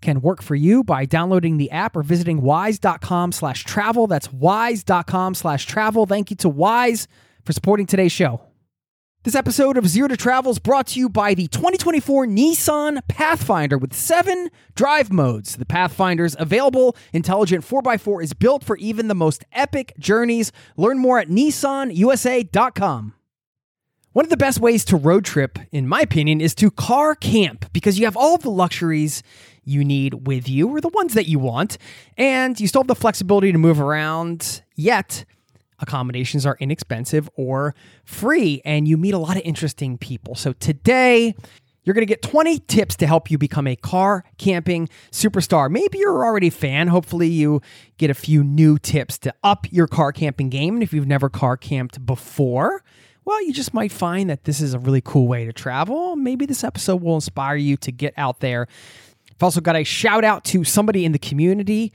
can work for you by downloading the app or visiting wise.com/travel. That's wise.com/travel. Thank you to Wise for supporting today's show. This episode of Zero to Travel is brought to you by the 2024 Nissan Pathfinder with 7 drive modes. The Pathfinder's available intelligent 4x4 is built for even the most epic journeys. Learn more at nissanusa.com. One of the best ways to road trip, in my opinion, is to car camp, because you have all of the luxuries you need with you, or the ones that you want, and you still have the flexibility to move around, yet accommodations are inexpensive or free, and you meet a lot of interesting people. So today, you're going to get 20 tips to help you become a car camping superstar. Maybe you're already a fan. Hopefully, you get a few new tips to up your car camping game, and if you've never car camped before, well, you just might find that this is a really cool way to travel. Maybe this episode will inspire you to get out there. I've also got a shout out to somebody in the community.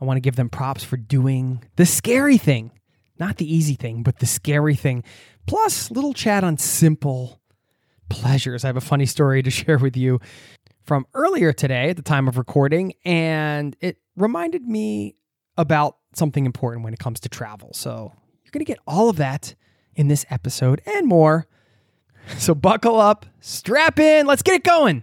I want to give them props for doing the scary thing. Not the easy thing, but the scary thing. Plus, little chat on simple pleasures. I have a funny story to share with you from earlier today at the time of recording, and it reminded me about something important when it comes to travel. So you're going to get all of that in this episode and more. So buckle up, strap in, let's get it going.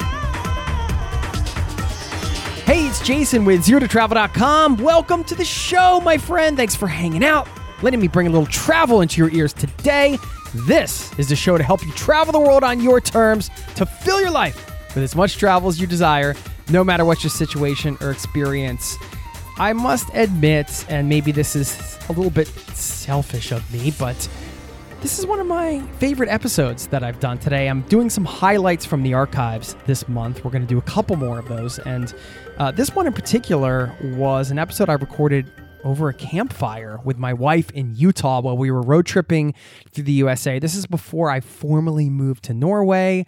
Hey, it's Jason with ZeroToTravel.com. Welcome to the show, my friend. Thanks for hanging out, letting me bring a little travel into your ears today. This is the show to help you travel the world on your terms, to fill your life with as much travel as you desire, no matter what your situation or experience. I must admit, and maybe this is a little bit selfish of me, but this is one of my favorite episodes that I've done today. I'm doing some highlights from the archives this month. We're going to do a couple more of those. And this one in particular was an episode I recorded over a campfire with my wife in Utah while we were road tripping through the USA. This is before I formally moved to Norway.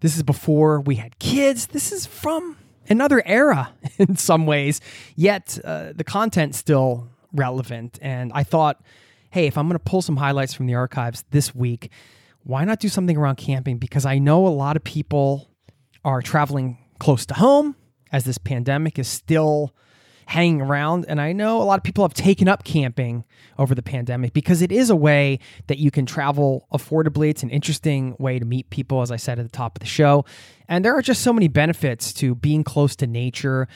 This is before we had kids. This is from another era in some ways, yet the content's still relevant. And I thought, hey, if I'm going to pull some highlights from the archives this week, why not do something around camping? Because I know a lot of people are traveling close to home as this pandemic is still hanging around. And I know a lot of people have taken up camping over the pandemic because it is a way that you can travel affordably. It's an interesting way to meet people, as I said at the top of the show. And there are just so many benefits to being close to nature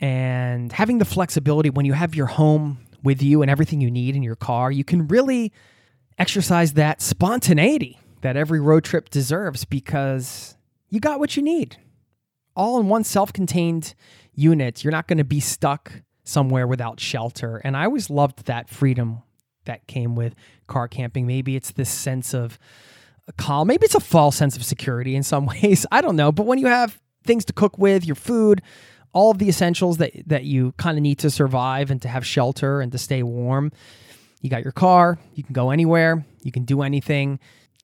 and having the flexibility when you have your home with you and everything you need in your car. You can really exercise that spontaneity that every road trip deserves because you got what you need all in one self-contained unit. You're not going to be stuck somewhere without shelter. And I always loved that freedom that came with car camping. Maybe it's this sense of calm. Maybe it's a false sense of security in some ways. I don't know. But when you have things to cook with, your food, all of the essentials that you kind of need to survive and to have shelter and to stay warm. You got your car. You can go anywhere. You can do anything.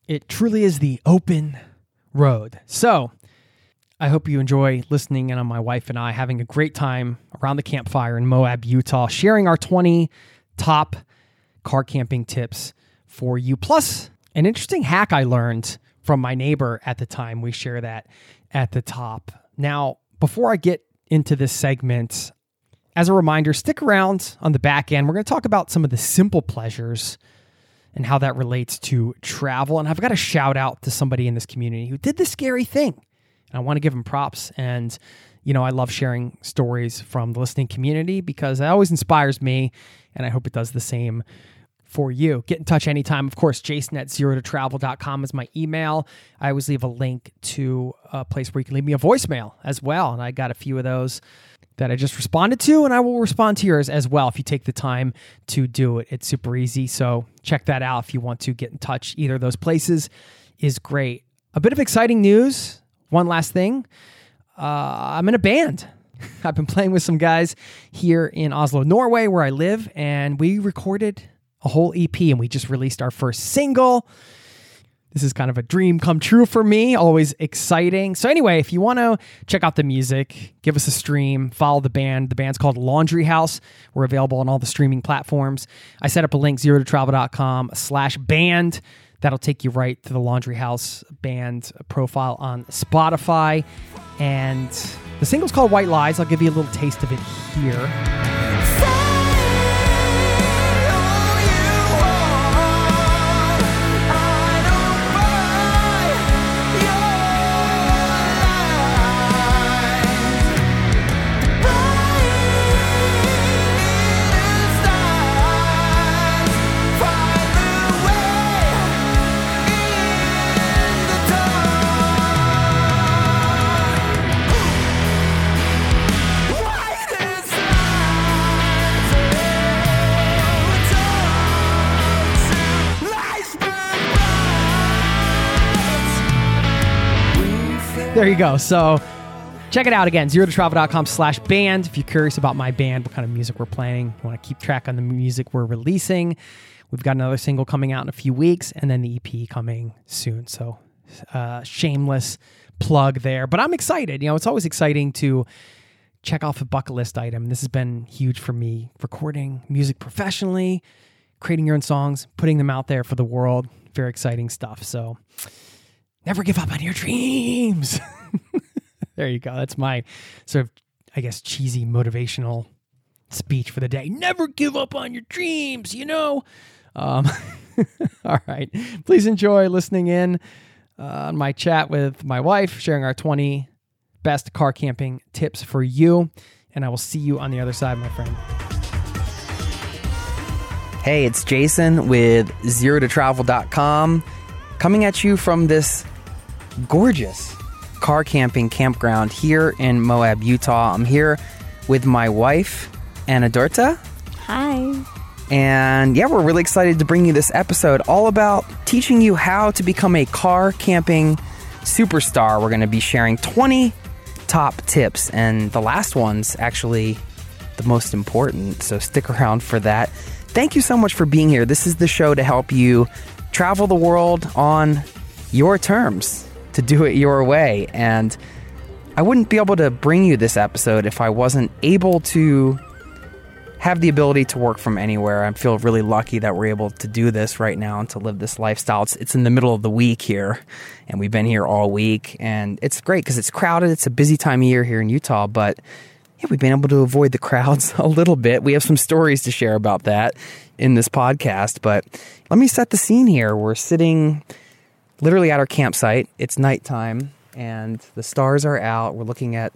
It truly is the open road. So I hope you enjoy listening in on my wife and I having a great time around the campfire in Moab, Utah, sharing our 20 top car camping tips for you. Plus, an interesting hack I learned from my neighbor at the time. We share that at the top. Now, before I get into this segment, as a reminder, stick around on the back end. We're going to talk about some of the simple pleasures and how that relates to travel. And I've got a shout out to somebody in this community who did this scary thing, and I want to give him props. And, you know, I love sharing stories from the listening community because that always inspires me, and I hope it does the same for you. Get in touch anytime. Of course, jason@zerototravel.com is my email. I always leave a link to a place where you can leave me a voicemail as well, and I got a few of those that I just responded to, and I will respond to yours as well if you take the time to do it. It's super easy, so check that out if you want to get in touch. Either of those places is great. A bit of exciting news. One last thing. I'm in a band. I've been playing with some guys here in Oslo, Norway, where I live, and we recorded a whole EP, and we just released our first single. This is kind of a dream come true for me, always exciting. So anyway, if you want to check out the music, give us a stream, follow the band. The band's called Laundry House. We're available on all the streaming platforms. I set up a link, zerototravel.com/band. That'll take you right to the Laundry House band profile on Spotify. And the single's called White Lies. I'll give you a little taste of it here. There you go. So check it out again, zerototravel.com/band. If you're curious about my band, what kind of music we're playing, you want to keep track on the music we're releasing. We've got another single coming out in a few weeks, and then the EP coming soon. So shameless plug there. But I'm excited. You know, it's always exciting to check off a bucket list item. This has been huge for me, recording music professionally, creating your own songs, putting them out there for the world. Very exciting stuff. So never give up on your dreams. There you go. That's my sort of, I guess, cheesy motivational speech for the day. Never give up on your dreams, you know? All right. Please enjoy listening in on my chat with my wife, sharing our 20 best car camping tips for you. And I will see you on the other side, my friend. Hey, it's Jason with zerototravel.com, coming at you from this gorgeous car camping campground here in Moab, Utah. I'm here with my wife, Anna Dorta. Hi. And yeah, we're really excited to bring you this episode all about teaching you how to become a car camping superstar. We're going to be sharing 20 top tips, and the last one's actually the most important, so stick around for that. Thank you so much for being here. This is the show to help you travel the world on your terms, to do it your way. And I wouldn't be able to bring you this episode if I wasn't able to have the ability to work from anywhere. I feel really lucky that we're able to do this right now and to live this lifestyle. It's in the middle of the week here, and we've been here all week. And it's great because it's crowded. It's a busy time of year here in Utah, but yeah, we've been able to avoid the crowds a little bit. We have some stories to share about that in this podcast, but let me set the scene here. We're sitting literally at our campsite. It's nighttime, and the stars are out. We're looking at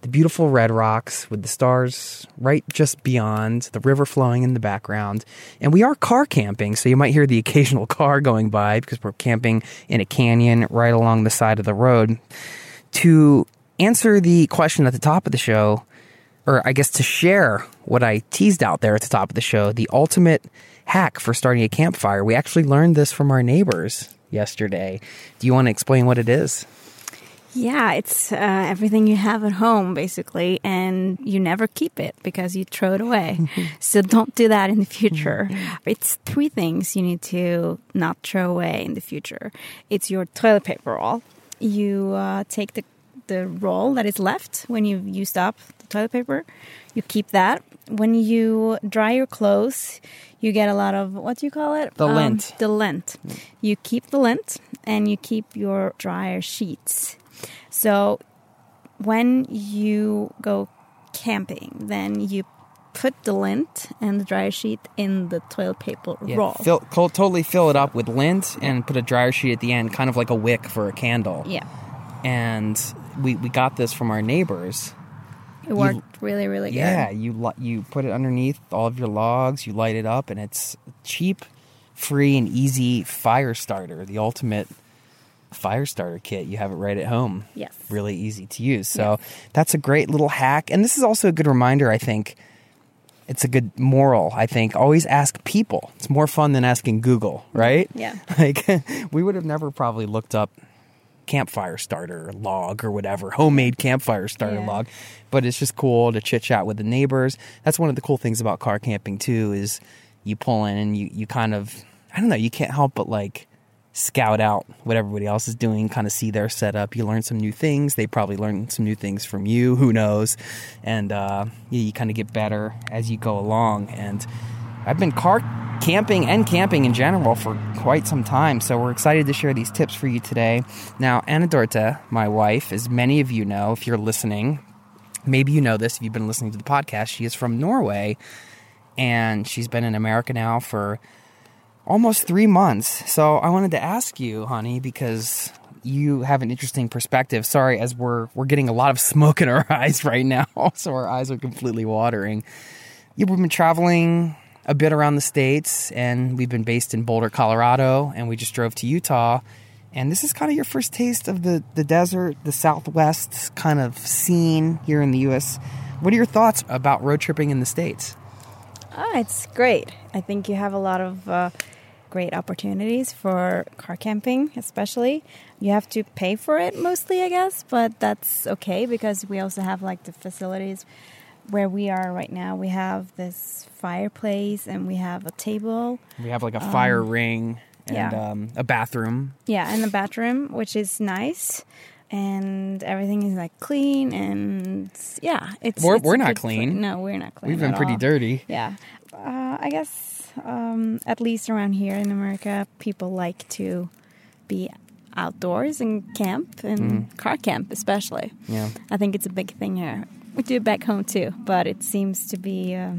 the beautiful red rocks with the stars right just beyond, the river flowing in the background. And we are car camping, so you might hear the occasional car going by because we're camping in a canyon right along the side of the road. To answer the question at the top of the show, or I guess to share what I teased out there at the top of the show, the ultimate hack for starting a campfire. We actually learned this from our neighbors yesterday. Do you want to explain what it is? Yeah, it's everything you have at home, basically, and you never keep it because you throw it away. So don't do that in the future. It's three things you need to not throw away in the future. It's your toilet paper roll. You take the roll that is left when you've used up the toilet paper. You keep that. When you dry your clothes, you get a lot of, what do you call it? The lint. The lint. You keep the lint, and you keep your dryer sheets. So when you go camping, then you put the lint and the dryer sheet in the toilet paper roll. Totally fill it up with lint and put a dryer sheet at the end, kind of like a wick for a candle. Yeah. And we got this from our neighbors. It worked really, really good. Yeah, you put it underneath all of your logs, you light it up, and it's cheap, free, and easy fire starter, the ultimate fire starter kit. You have it right at home. Yes. Really easy to use. So that's a great little hack. And this is also a good reminder, I think. It's a good moral, I think. Always ask people. It's more fun than asking Google, right? Yeah. Like, we would have never probably looked up campfire starter log or whatever, homemade campfire starter log. But it's just cool to chit-chat with the neighbors. That's one of the cool things about car camping, too, is you pull in and you kind of, I don't know, you can't help but, like, scout out what everybody else is doing, kind of see their setup. You learn some new things. They probably learn some new things from you. Who knows? And you kind of get better as you go along. And I've been car camping and camping in general for quite some time, so we're excited to share these tips for you today. Now, Anna Dorte, my wife, as many of you know, if you're listening, maybe you know this if you've been listening to the podcast, she is from Norway, and she's been in America now for almost 3 months. So I wanted to ask you, honey, because you have an interesting perspective. Sorry, as we're getting a lot of smoke in our eyes right now, so our eyes are completely watering. We've been traveling a bit around the States, and we've been based in Boulder, Colorado, and we just drove to Utah. And this is kind of your first taste of the desert, the Southwest kind of scene here in the U.S. What are your thoughts about road tripping in the States? Oh, it's great. I think you have a lot of great opportunities for car camping, especially. You have to pay for it mostly, I guess, but that's okay because we also have like the facilities where we are right now. We have this fireplace and we have a table. We have like a fire ring and a bathroom. Yeah, and a bathroom, which is nice. And everything is like clean, and it's we're not clean. No, we're not clean. We've been pretty dirty. Yeah, I guess at least around here in America, people like to be outdoors and camp and car camp, especially. Yeah, I think it's a big thing here. We do it back home too, but it seems to be a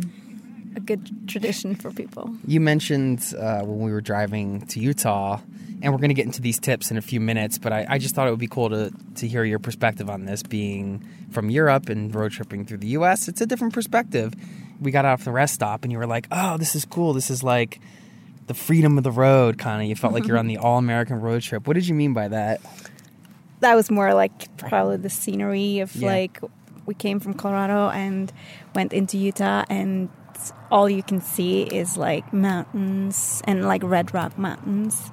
good tradition for people. You mentioned when we were driving to Utah. And we're going to get into these tips in a few minutes, but I just thought it would be cool to hear your perspective on this. Being from Europe and road tripping through the U.S., it's a different perspective. We got off the rest stop, and you were like, oh, this is cool. This is like the freedom of the road, kind of. You felt like you're on the all-American road trip. What did you mean by that? That was more like probably the scenery of like we came from Colorado and went into Utah, and all you can see is like mountains and like Red Rock Mountains.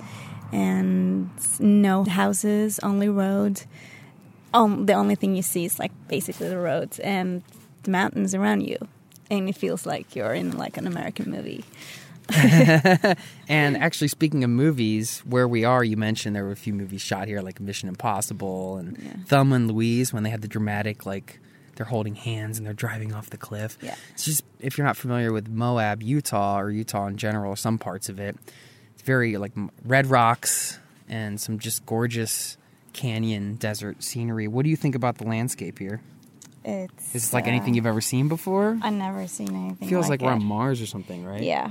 And no houses, only road. The only thing you see is like basically the roads and the mountains around you. And it feels like you're in like an American movie. And actually, speaking of movies, where we are, you mentioned there were a few movies shot here, like Mission Impossible and Thelma and Louise, when they had the dramatic, like they're holding hands and they're driving off the cliff. Yeah. It's just, if you're not familiar with Moab, Utah, or Utah in general, some parts of it, very like red rocks and some just gorgeous canyon desert scenery. What do you think about the landscape here? Is this like anything you've ever seen before? I've never seen anything. Feels like we're on Mars or something, right? Yeah.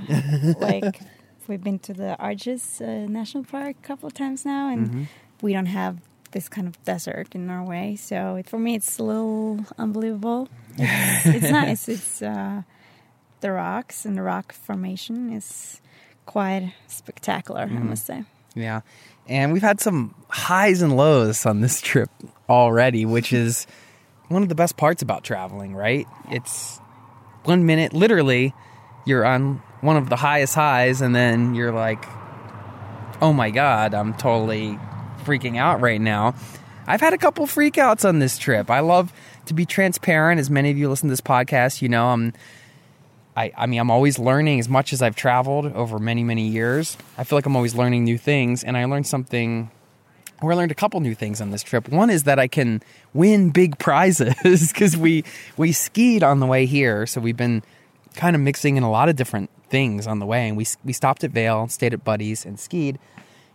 Like we've been to the Arches National Park a couple of times now, and we don't have this kind of desert in Norway. So for me, it's a little unbelievable. It's nice. It's the rocks, and the rock formation is quite spectacular, I must say. Yeah. And we've had some highs and lows on this trip already, which is one of the best parts about traveling, right? It's 1 minute, literally, you're on one of the highest highs, and then you're like, oh my God, I'm totally freaking out right now. I've had a couple freakouts on this trip. I love to be transparent. As many of you listen to this podcast, you know, I'm always learning. As much as I've traveled over many, many years, I feel like I'm always learning new things. And I learned a couple new things on this trip. One is that I can win big prizes because we skied on the way here. So we've been kind of mixing in a lot of different things on the way. And we stopped at Vail, stayed at Buddy's, and skied.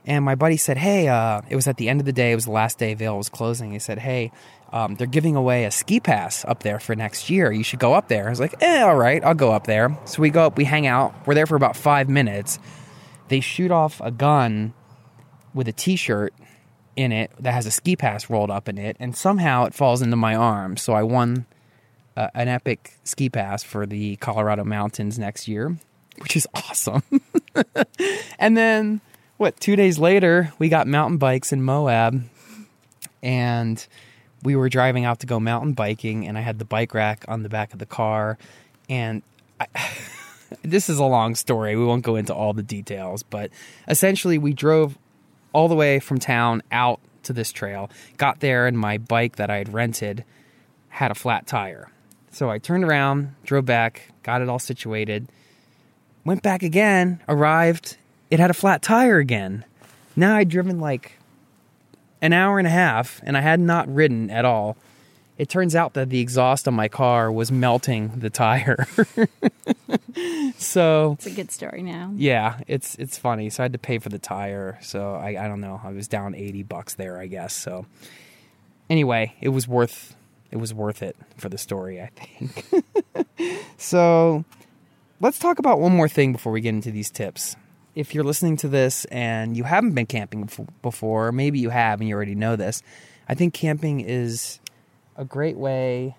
And my buddy said, hey, it was at the end of the day. It was the last day Vail was closing. He said, hey, they're giving away a ski pass up there for next year. You should go up there. I was like, all right, I'll go up there. So we go up, we hang out. We're there for about 5 minutes. They shoot off a gun with a T-shirt in it that has a ski pass rolled up in it. And somehow it falls into my arm. So I won an epic ski pass for the Colorado mountains next year, which is awesome. And then... 2 days later, we got mountain bikes in Moab, and we were driving out to go mountain biking, and I had the bike rack on the back of the car, and this is a long story. We won't go into all the details, but essentially we drove all the way from town out to this trail, got there, and my bike that I had rented had a flat tire. So I turned around, drove back, got it all situated, went back again, arrived. It had a flat tire again. Now I'd driven like an hour and a half, and I had not ridden at all. It turns out that the exhaust on my car was melting the tire. So it's a good story now. Yeah, it's funny. So I had to pay for the tire. So I don't know. I was down $80 there, I guess. So anyway, it was worth it for the story, I think. So let's talk about one more thing before we get into these tips. If you're listening to this and you haven't been camping before, maybe you have and you already know this, I think camping is a great way...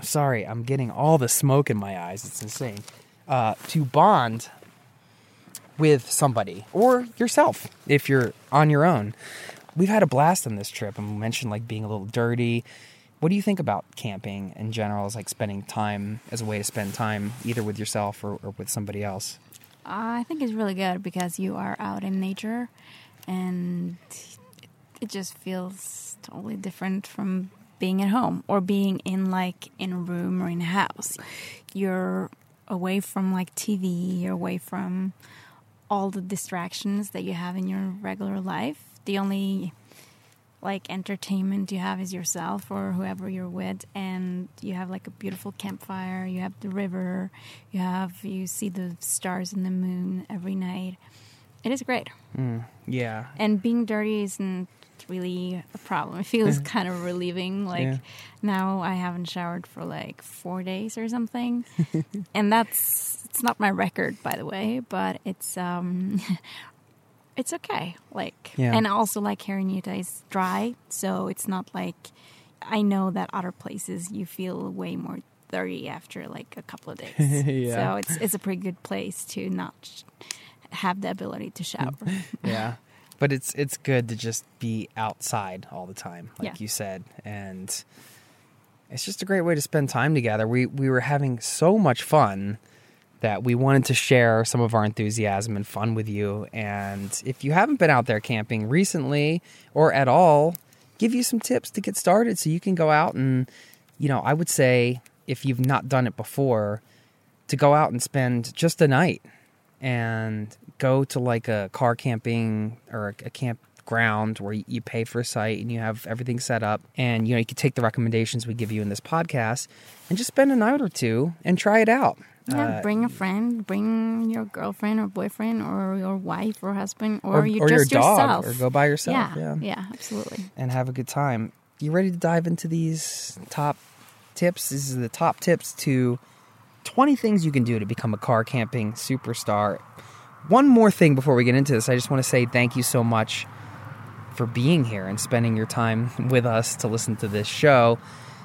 Sorry, I'm getting all the smoke in my eyes. It's insane. To bond with somebody or yourself if you're on your own. We've had a blast on this trip, and we mentioned like being a little dirty. What do you think about camping in general as like spending time, as a way to spend time either with yourself or with somebody else? I think it's really good because you are out in nature and it just feels totally different from being at home or being in a room or in a house. You're away from like TV, you're away from all the distractions that you have in your regular life. The only entertainment you have is yourself or whoever you're with, and you have a beautiful campfire, you have the river, you see the stars and the moon every night. It is great. Yeah. And being dirty isn't really a problem. It feels kind of relieving. Now I haven't showered for 4 days or something. And it's not my record, by the way, but it's it's okay. And also here in Utah is dry, so it's not I know that other places you feel way more dirty after a couple of days. Yeah. So it's a pretty good place to not have the ability to shower. Yeah. But it's good to just be outside all the time, you said, and it's just a great way to spend time together. We were having so much fun that we wanted to share some of our enthusiasm and fun with you. And if you haven't been out there camping recently or at all, give you some tips to get started so you can go out and, I would say if you've not done it before, to go out and spend just a night and go to a car camping or a campground where you pay for a site and you have everything set up. And, you can take the recommendations we give you in this podcast and just spend a night or two and try it out. Yeah, bring a friend, bring your girlfriend or boyfriend or your wife or husband or just your dog, yourself. Or go by yourself. Yeah, absolutely. And have a good time. You ready to dive into these top tips? This is the top tips to 20 things you can do to become a car camping superstar. One more thing before we get into this. I just want to say thank you so much for being here and spending your time with us to listen to this show.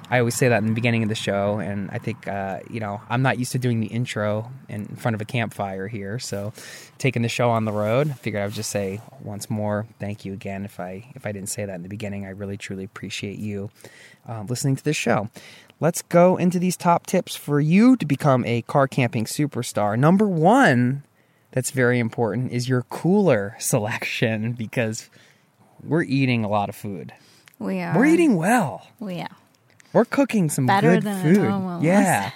I always say that in the beginning of the show, and I think, I'm not used to doing the intro in front of a campfire here, so taking the show on the road, I figured I would just say once more, thank you again. If I didn't say that in the beginning, I really, truly appreciate you listening to this show. Let's go into these top tips for you to become a car camping superstar. Number one that's very important is your cooler selection, because we're eating a lot of food. We are. We're eating well. We are. We're cooking some good food. Yeah.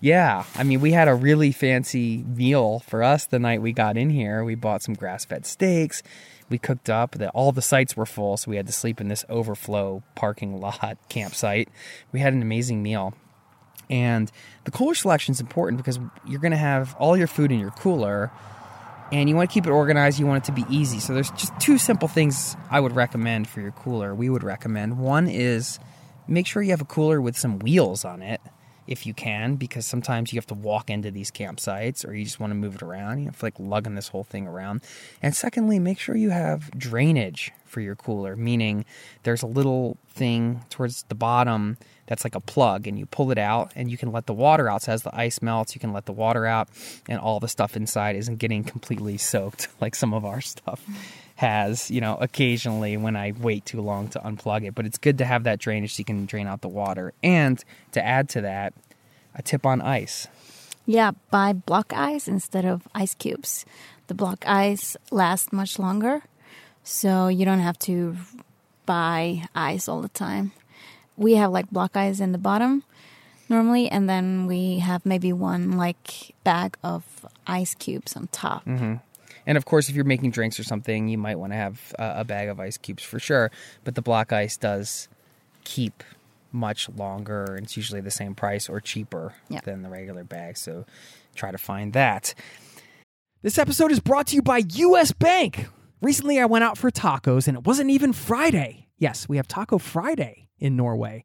Yeah. I mean, we had a really fancy meal for us the night we got in here. We bought some grass-fed steaks. We cooked up. All the sites were full, so we had to sleep in this overflow parking lot campsite. We had an amazing meal. And the cooler selection is important because you're going to have all your food in your cooler, and you want to keep it organized, you want it to be easy. So there's just two simple things I would recommend for your cooler. We would recommend. One is make sure you have a cooler with some wheels on it if you can, because sometimes you have to walk into these campsites or you just want to move it around. You don't feel like lugging this whole thing around. And secondly, make sure you have drainage for your cooler, meaning there's a little thing towards the bottom that's like a plug, and you pull it out and you can let the water out. So as the ice melts, you can let the water out and all the stuff inside isn't getting completely soaked like some of our stuff has, you know, occasionally when I wait too long to unplug it. But it's good to have that drainage so you can drain out the water. And to add to that, a tip on ice. Yeah, buy block ice instead of ice cubes. The block ice lasts much longer, so you don't have to buy ice all the time. We have like block ice in the bottom normally, and then we have maybe one like bag of ice cubes on top. Mm-hmm. And of course, if you're making drinks or something, you might want to have a bag of ice cubes for sure. But the block ice does keep much longer, and it's usually the same price or cheaper than the regular bag. So try to find that. This episode is brought to you by U.S. Bank. Recently, I went out for tacos, and it wasn't even Friday. Yes, we have Taco Friday in Norway,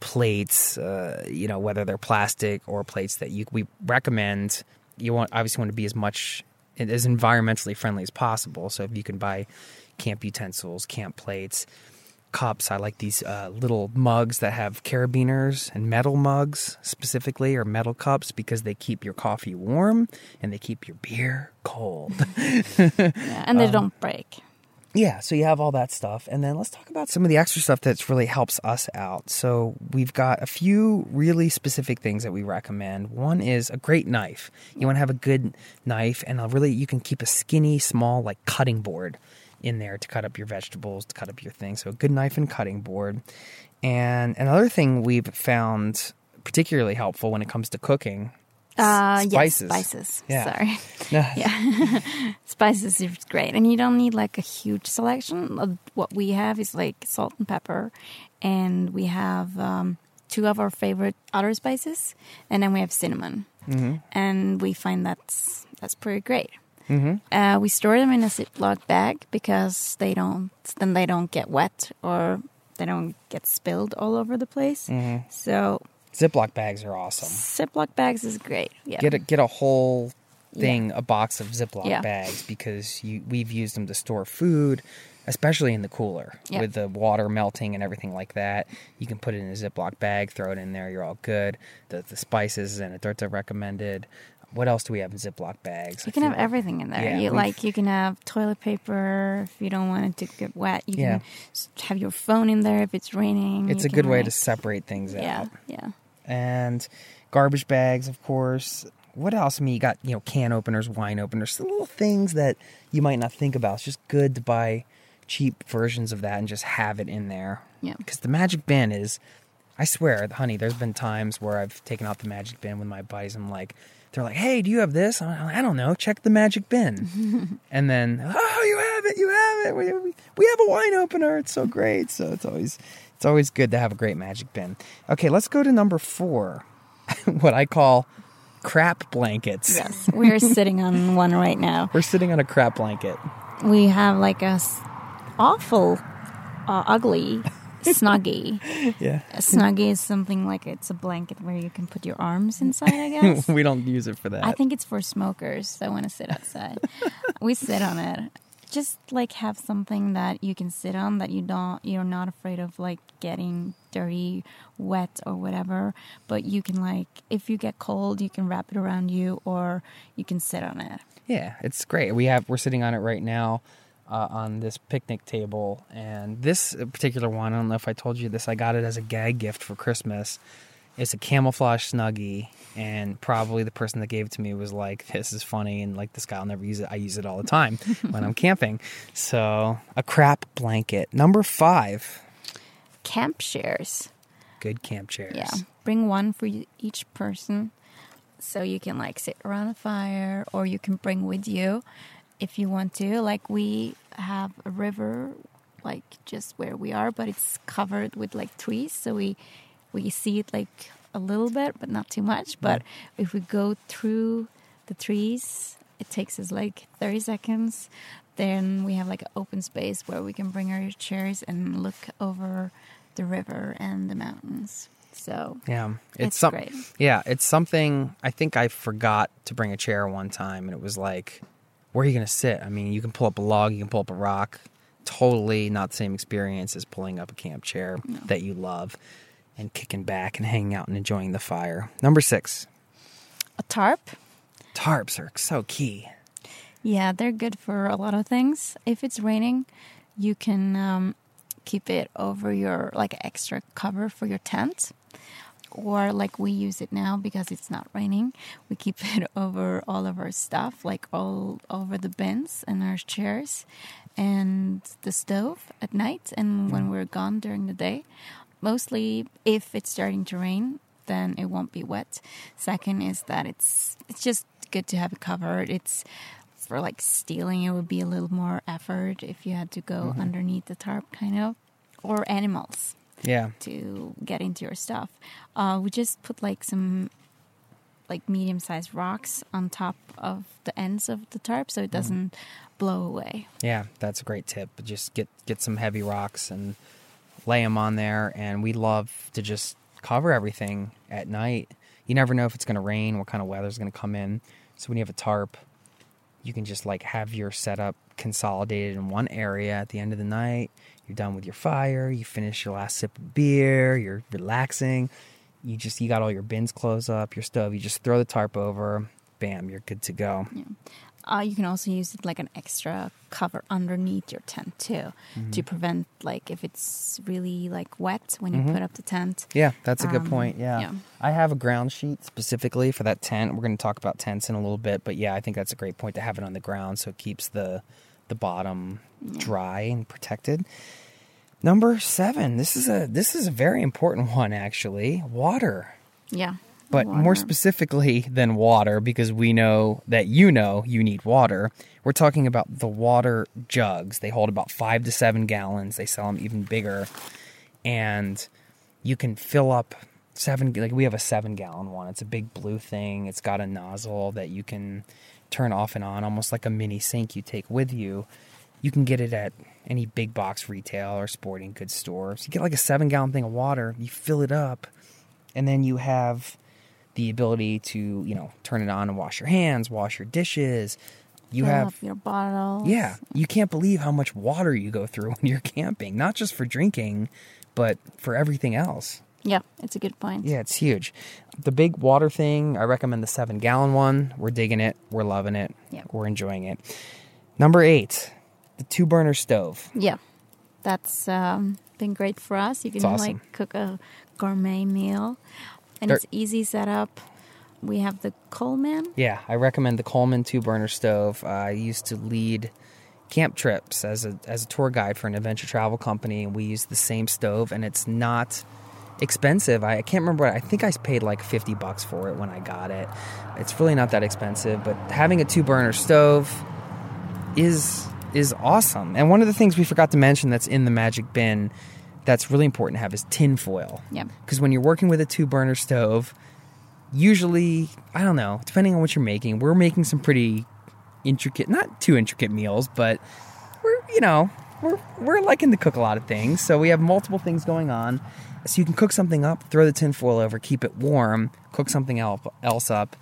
plates, you know, whether they're plastic or plates that we recommend. You obviously want to be as much as environmentally friendly as possible. So if you can buy camp utensils, camp plates, cups. I like these little mugs that have carabiners, and metal mugs specifically, or metal cups, because they keep your coffee warm and they keep your beer cold. And they don't break. Yeah, so you have all that stuff. And then let's talk about some of the extra stuff that really helps us out. So we've got a few really specific things that we recommend. One is a great knife. You want to have a good knife, and you can keep a skinny, small, like, cutting board in there to cut up your vegetables, to cut up your things. So a good knife and cutting board. And another thing we've found particularly helpful when it comes to cooking, spices. Yes, spices. Yeah. Sorry. Yeah. Spices is great. And you don't need, like, a huge selection. What we have is, like, salt and pepper. And we have two of our favorite other spices. And then we have cinnamon. Mm-hmm. And we find that's pretty great. Mm-hmm. We store them in a Ziploc bag because they don't get wet, or they don't get spilled all over the place. Mm-hmm. So Ziploc bags are awesome. Ziploc bags is great. Yeah. Get a whole thing, a box of Ziploc bags, because we've used them to store food, especially in the cooler with the water melting and everything like that. You can put it in a Ziploc bag, throw it in there, you're all good. The spices and aderta recommended. What else do we have in Ziploc bags? You can have everything in there. Yeah, you can have toilet paper if you don't want it to get wet. You can have your phone in there if it's raining. It's a good way to separate things out. Yeah. And garbage bags, of course. What else? I mean, you got, you know, can openers, wine openers, little things that you might not think about. It's just good to buy cheap versions of that and just have it in there. Yeah. Because the magic bin is, I swear, honey, there's been times where I've taken out the magic bin with my buddies. I'm like, they're like, hey, do you have this? I'm like, I don't know. Check the magic bin. And then, oh, you have it. We have a wine opener. It's so great. So it's always good to have a great magic bin. Okay, let's go to number 4, what I call crap blankets. Yes, we're sitting on one right now. We're sitting on a crap blanket. We have, like, a awful, ugly Snuggie. Yeah. A Snuggie is something like, it's a blanket where you can put your arms inside, I guess. We don't use it for that. I think it's for smokers that want to sit outside. We sit on it. Just, like, have something that you can sit on, that you're not afraid of, like, getting dirty, wet, or whatever. But you can, like, if you get cold, you can wrap it around you, or you can sit on it. Yeah, it's great. We're sitting on it right now. On this picnic table, and this particular one, I don't know if I told you this, I got it as a gag gift for Christmas. It's a camouflage Snuggie, and probably the person that gave it to me was like, this is funny, and like, this guy will never use it. I use it all the time when I'm camping. So, a crap blanket. Number 5. Camp chairs. Good camp chairs. Yeah. Bring one for each person so you can like sit around a fire, or you can bring with you if you want to. Like, we have a river like just where we are, but it's covered with like trees, so we see it like a little bit, but not too much. But if we go through the trees, it takes us like 30 seconds. Then we have like an open space where we can bring our chairs and look over the river and the mountains. So yeah, it's great. Yeah, it's something. I think I forgot to bring a chair one time, and it was like, where are you going to sit? I mean, you can pull up a log, you can pull up a rock. Totally not the same experience as pulling up a camp chair that you love and kicking back and hanging out and enjoying the fire. Number 6. A tarp. Tarps are so key. Yeah, they're good for a lot of things. If it's raining, you can keep it over your, like, extra cover for your tent. Or, like, we use it now because it's not raining. We keep it over all of our stuff, like all over the bins and our chairs and the stove at night and when we're gone during the day. Mostly, if it's starting to rain, then it won't be wet. Second is that it's just good to have it covered. It's for, like, stealing. It would be a little more effort if you had to go underneath the tarp, kind of. Or animals. Yeah, to get into your stuff. We just put like some like medium-sized rocks on top of the ends of the tarp so it doesn't blow away. Yeah, that's a great tip. Just get some heavy rocks and lay them on there. And we love to just cover everything at night. You never know if it's going to rain, what kind of weather is going to come in. So when you have a tarp, you can just like have your setup consolidated in one area at the end of the night. You're done with your fire. You finish your last sip of beer. You're relaxing. You got all your bins closed up, your stove. You just throw the tarp over. Bam, you're good to go. Yeah. You can also use it like an extra cover underneath your tent too, to prevent like if it's really like wet when you put up the tent. Yeah, that's a good point. Yeah. I have a ground sheet specifically for that tent. We're going to talk about tents in a little bit, but yeah, I think that's a great point to have it on the ground so it keeps the bottom dry and protected. Number 7. This is a very important one actually. Water. Yeah. But water. More specifically than water, because we know that you need water. We're talking about the water jugs. They hold about 5 to 7 gallons. They sell them even bigger. And you can fill up 7, like we have a 7-gallon one. It's a big blue thing. It's got a nozzle that you can turn off and on, almost like a mini sink you take with you. You can get it at any big box retail or sporting goods store. So you get like a 7-gallon thing of water, you fill it up, and then you have the ability to, turn it on and wash your hands, wash your dishes. You have your bottles. Yeah. You can't believe how much water you go through when you're camping, not just for drinking, but for everything else. Yeah, it's a good point. Yeah, it's huge. The big water thing, I recommend the 7-gallon one. We're digging it. We're loving it. Yeah. We're enjoying it. Number 8, the 2-burner stove. Yeah, that's been great for us. You can awesome. Like cook a gourmet meal. And it's easy setup. We have the Coleman. Yeah, I recommend the Coleman 2-burner stove. I used to lead camp trips as a tour guide for an adventure travel company, and we used the same stove, and it's not expensive. I can't remember what I think I paid like $50 for it when I got it. It's really not that expensive, but having a 2-burner stove is awesome. And one of the things we forgot to mention that's in the magic bin that's really important to have is tin foil. Yeah. Because when you're working with a 2-burner stove, usually, I don't know, depending on what you're making, we're making some pretty intricate, not too intricate meals, but we're liking to cook a lot of things. So we have multiple things going on. So you can cook something up, throw the tin foil over, keep it warm, cook something else up,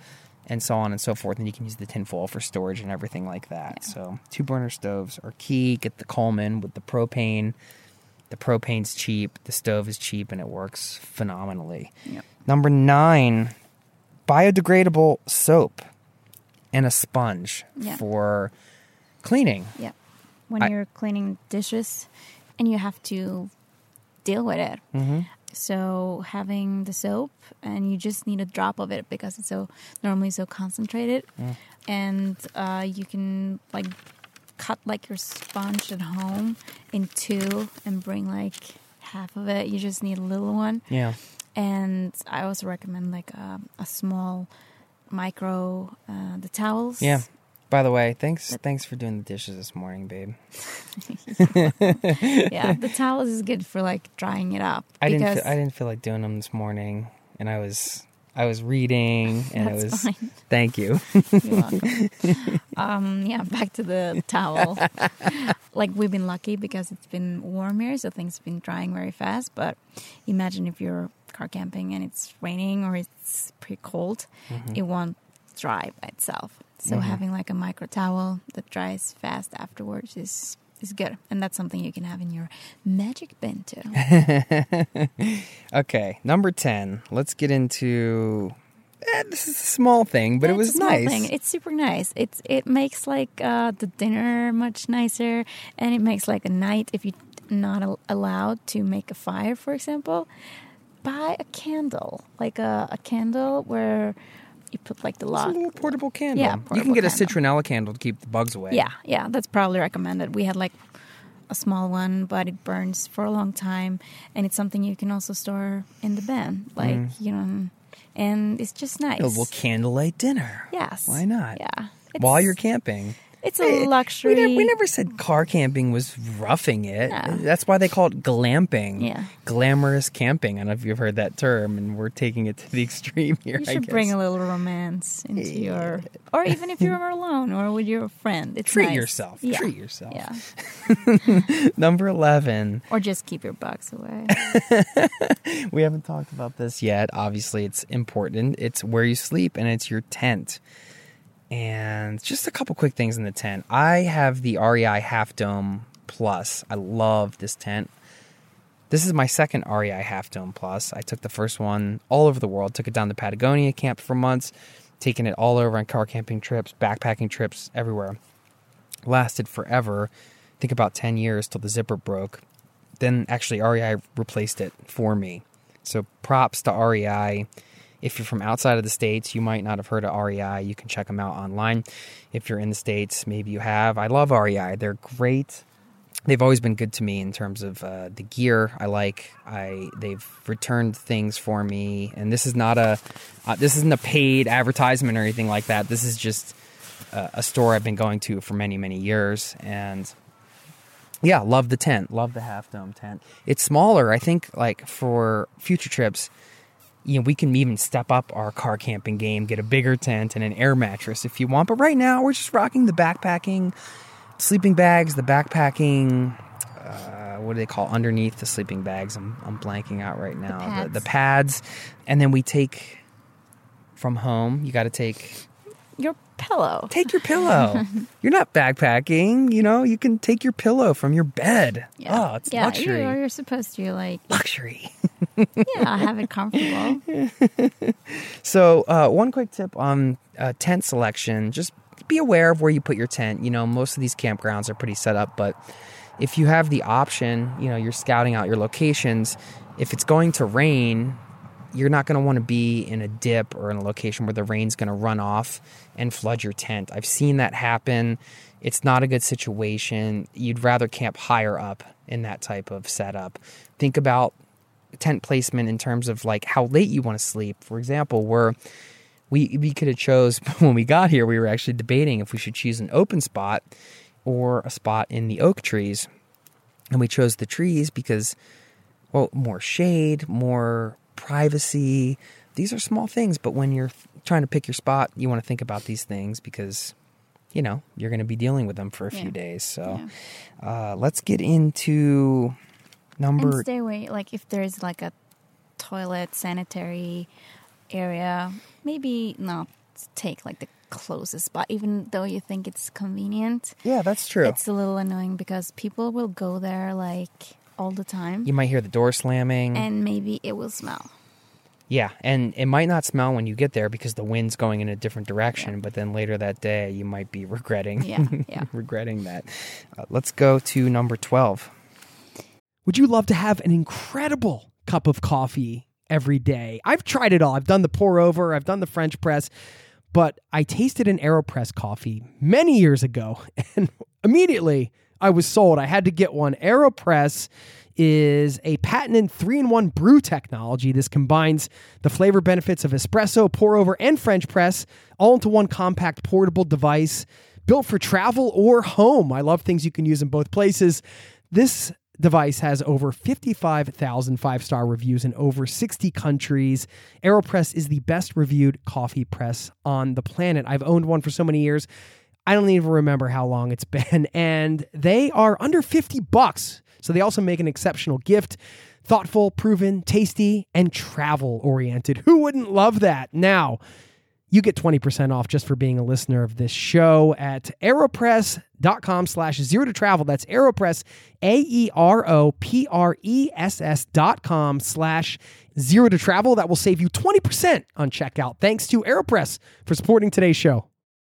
and so on and so forth. And you can use the tin foil for storage and everything like that. Yeah. So 2-burner stoves are key. Get the Coleman with the propane. The propane's cheap, the stove is cheap, and it works phenomenally. Yep. Number 9, biodegradable soap and a sponge for cleaning. Yeah, when you're cleaning dishes and you have to deal with it. Mm-hmm. So having the soap, and you just need a drop of it because it's normally so concentrated. Mm. And you can cut your sponge at home in two and bring half of it. You just need a little one. Yeah. And I also recommend a small micro, the towels. Yeah. By the way, thanks for doing the dishes this morning, babe. Yeah, the towels is good for drying it up. I didn't feel like doing them this morning, and I was reading, and it was fine. Thank you. You're welcome. Yeah, back to the towel. We've been lucky because it's been warm here, so things have been drying very fast. But imagine if you're car camping and it's raining or it's pretty cold, mm-hmm. It won't dry by itself. So mm-hmm. having a micro towel that dries fast afterwards is good. And that's something you can have in your magic bin too. Okay, number 10. Let's get into... this is a small thing, but it was nice. Thing. It's super nice. It makes the dinner much nicer, and it makes a night if you're not allowed to make a fire, for example. Buy a candle, a candle where... You put the lot. It's a little portable candle. Yeah, portable. You can get a citronella candle to keep the bugs away. Yeah, that's probably recommended. We had a small one, but it burns for a long time, and it's something you can also store in the bin, and it's just nice. A little candlelight dinner. Yes, why not? Yeah, while you're camping. It's a luxury. We never said car camping was roughing it. No. That's why they call it glamping. Yeah. Glamorous camping. I don't know if you've heard that term, and we're taking it to the extreme here, I guess. You should bring a little romance into your... Or even if you're alone or with your friend. It's Treat nice. Yourself. Yeah. Treat yourself. Yeah. Number 11. Or just keep your bugs away. We haven't talked about this yet. Obviously, it's important. It's where you sleep, and it's your tent. And just a couple quick things in the tent. I have the REI Half Dome Plus. I love this tent. This is my second REI Half Dome Plus. I took the first one all over the world. Took it down to Patagonia, camped for months. Taken it all over on car camping trips, backpacking trips, everywhere. Lasted forever. I think about 10 years till the zipper broke. Then actually REI replaced it for me. So props to REI. If you're from outside of the States, you might not have heard of REI. You can check them out online. If you're in the States, maybe you have. I love REI. They're great. They've always been good to me in terms of the gear I like. They've returned things for me. And this is not this isn't a paid advertisement or anything like that. This is just a store I've been going to for many, many years. And yeah, love the tent. Love the Half Dome tent. It's smaller, I think, for future trips. You know, we can even step up our car camping game, get a bigger tent and an air mattress if you want. But right now, we're just rocking the backpacking, sleeping bags, the backpacking, what do they call underneath the sleeping bags? I'm blanking out right now. The pads. And then we take from home. You got to take... Your pillow. Take your pillow. You're not backpacking. You know, you can take your pillow from your bed. Yeah. Oh, it's luxury. Yeah, you're supposed to, Luxury. Yeah, have it comfortable. So, one quick tip on tent selection. Just be aware of where you put your tent. You know, most of these campgrounds are pretty set up, but if you have the option, you're scouting out your locations. If it's going to rain... You're not going to want to be in a dip or in a location where the rain's going to run off and flood your tent. I've seen that happen. It's not a good situation. You'd rather camp higher up in that type of setup. Think about tent placement in terms of how late you want to sleep. For example, where we could have chose when we got here, we were actually debating if we should choose an open spot or a spot in the oak trees. And we chose the trees because, well, more shade, more... privacy. These are small things, but when you're trying to pick your spot, you want to think about these things because, you're going to be dealing with them for a few days. So let's get into number... And stay away. If there's a toilet, sanitary area, maybe not take the closest spot, even though you think it's convenient. Yeah, that's true. It's a little annoying because people will go there all the time. You might hear the door slamming. And maybe it will smell. Yeah, and it might not smell when you get there because the wind's going in a different direction, but then later that day you might be regretting regretting that. Let's go to number 12. Would you love to have an incredible cup of coffee every day. I've tried it all. I've done the pour over. I've done the French press. But I tasted an AeroPress coffee many years ago, and immediately I was sold. I had to get one. AeroPress is a patented 3-in-1 brew technology. This combines the flavor benefits of espresso, pour over, and French press all into one compact portable device built for travel or home. I love things you can use in both places. This device has over 55,000 five-star reviews in over 60 countries. AeroPress is the best-reviewed coffee press on the planet. I've owned one for so many years, I don't even remember how long it's been. And they are under $50. So they also make an exceptional gift. Thoughtful, proven, tasty, and travel-oriented. Who wouldn't love that? Now, you get 20% off just for being a listener of this show at aeropress.com/0to travel. That's AeroPress, AeroPress.com/0to travel. That will save you 20% on checkout. Thanks to AeroPress for supporting today's show.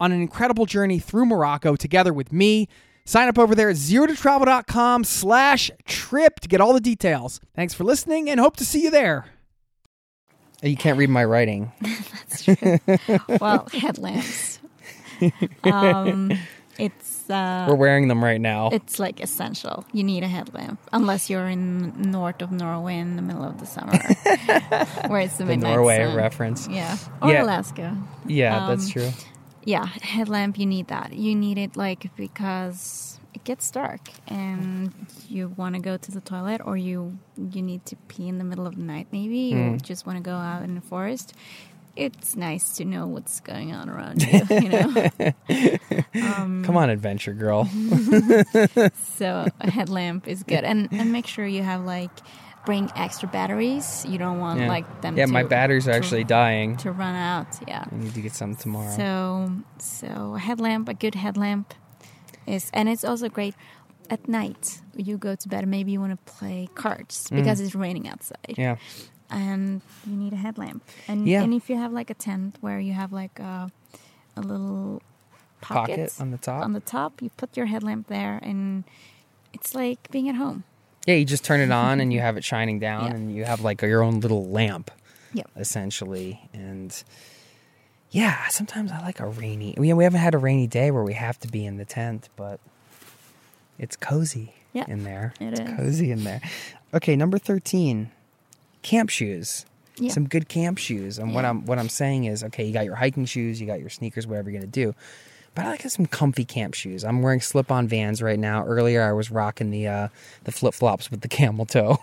on an incredible journey through Morocco together with me, sign up over there at 0totravel.com/trip to get all the details. Thanks for listening and hope to see you there. You can't read my writing. That's true. Well, headlamps. We're wearing them right now. It's like essential. You need a headlamp unless you're in north of Norway in the middle of the summer, where it's the midnight Norway sun. Reference. Yeah, or yeah. Alaska. Yeah, that's true. Yeah, headlamp, you need that. You need it like because it gets dark and you want to go to the toilet, or you need to pee in the middle of the night maybe. You just want to go out in the forest. It's nice to know what's going on around you, you know? Come on, adventure girl. So a headlamp is good. And make sure you have like... bring extra batteries. You don't want like them. Yeah, my batteries are actually dying. To run out. Yeah. I need to get some tomorrow. So a good headlamp is, and it's also great at night. You go to bed, maybe you want to play cards because it's raining outside. Yeah. And you need a headlamp. And and if you have like a tent where you have like a little pocket on the top. On the top, you put your headlamp there, and it's like being at home. Yeah, you just turn it on and you have it shining down and you have like your own little lamp, essentially. And yeah, sometimes I like a rainy... We haven't had a rainy day where we have to be in the tent, but it's cozy in there. It's cozy in there. Okay, number 13, camp shoes. Yeah. Some good camp shoes. And what I'm saying is, okay, you got your hiking shoes, you got your sneakers, whatever you're going to do. But I like some comfy camp shoes. I'm wearing slip-on Vans right now. Earlier, I was rocking the flip-flops with the camel toe.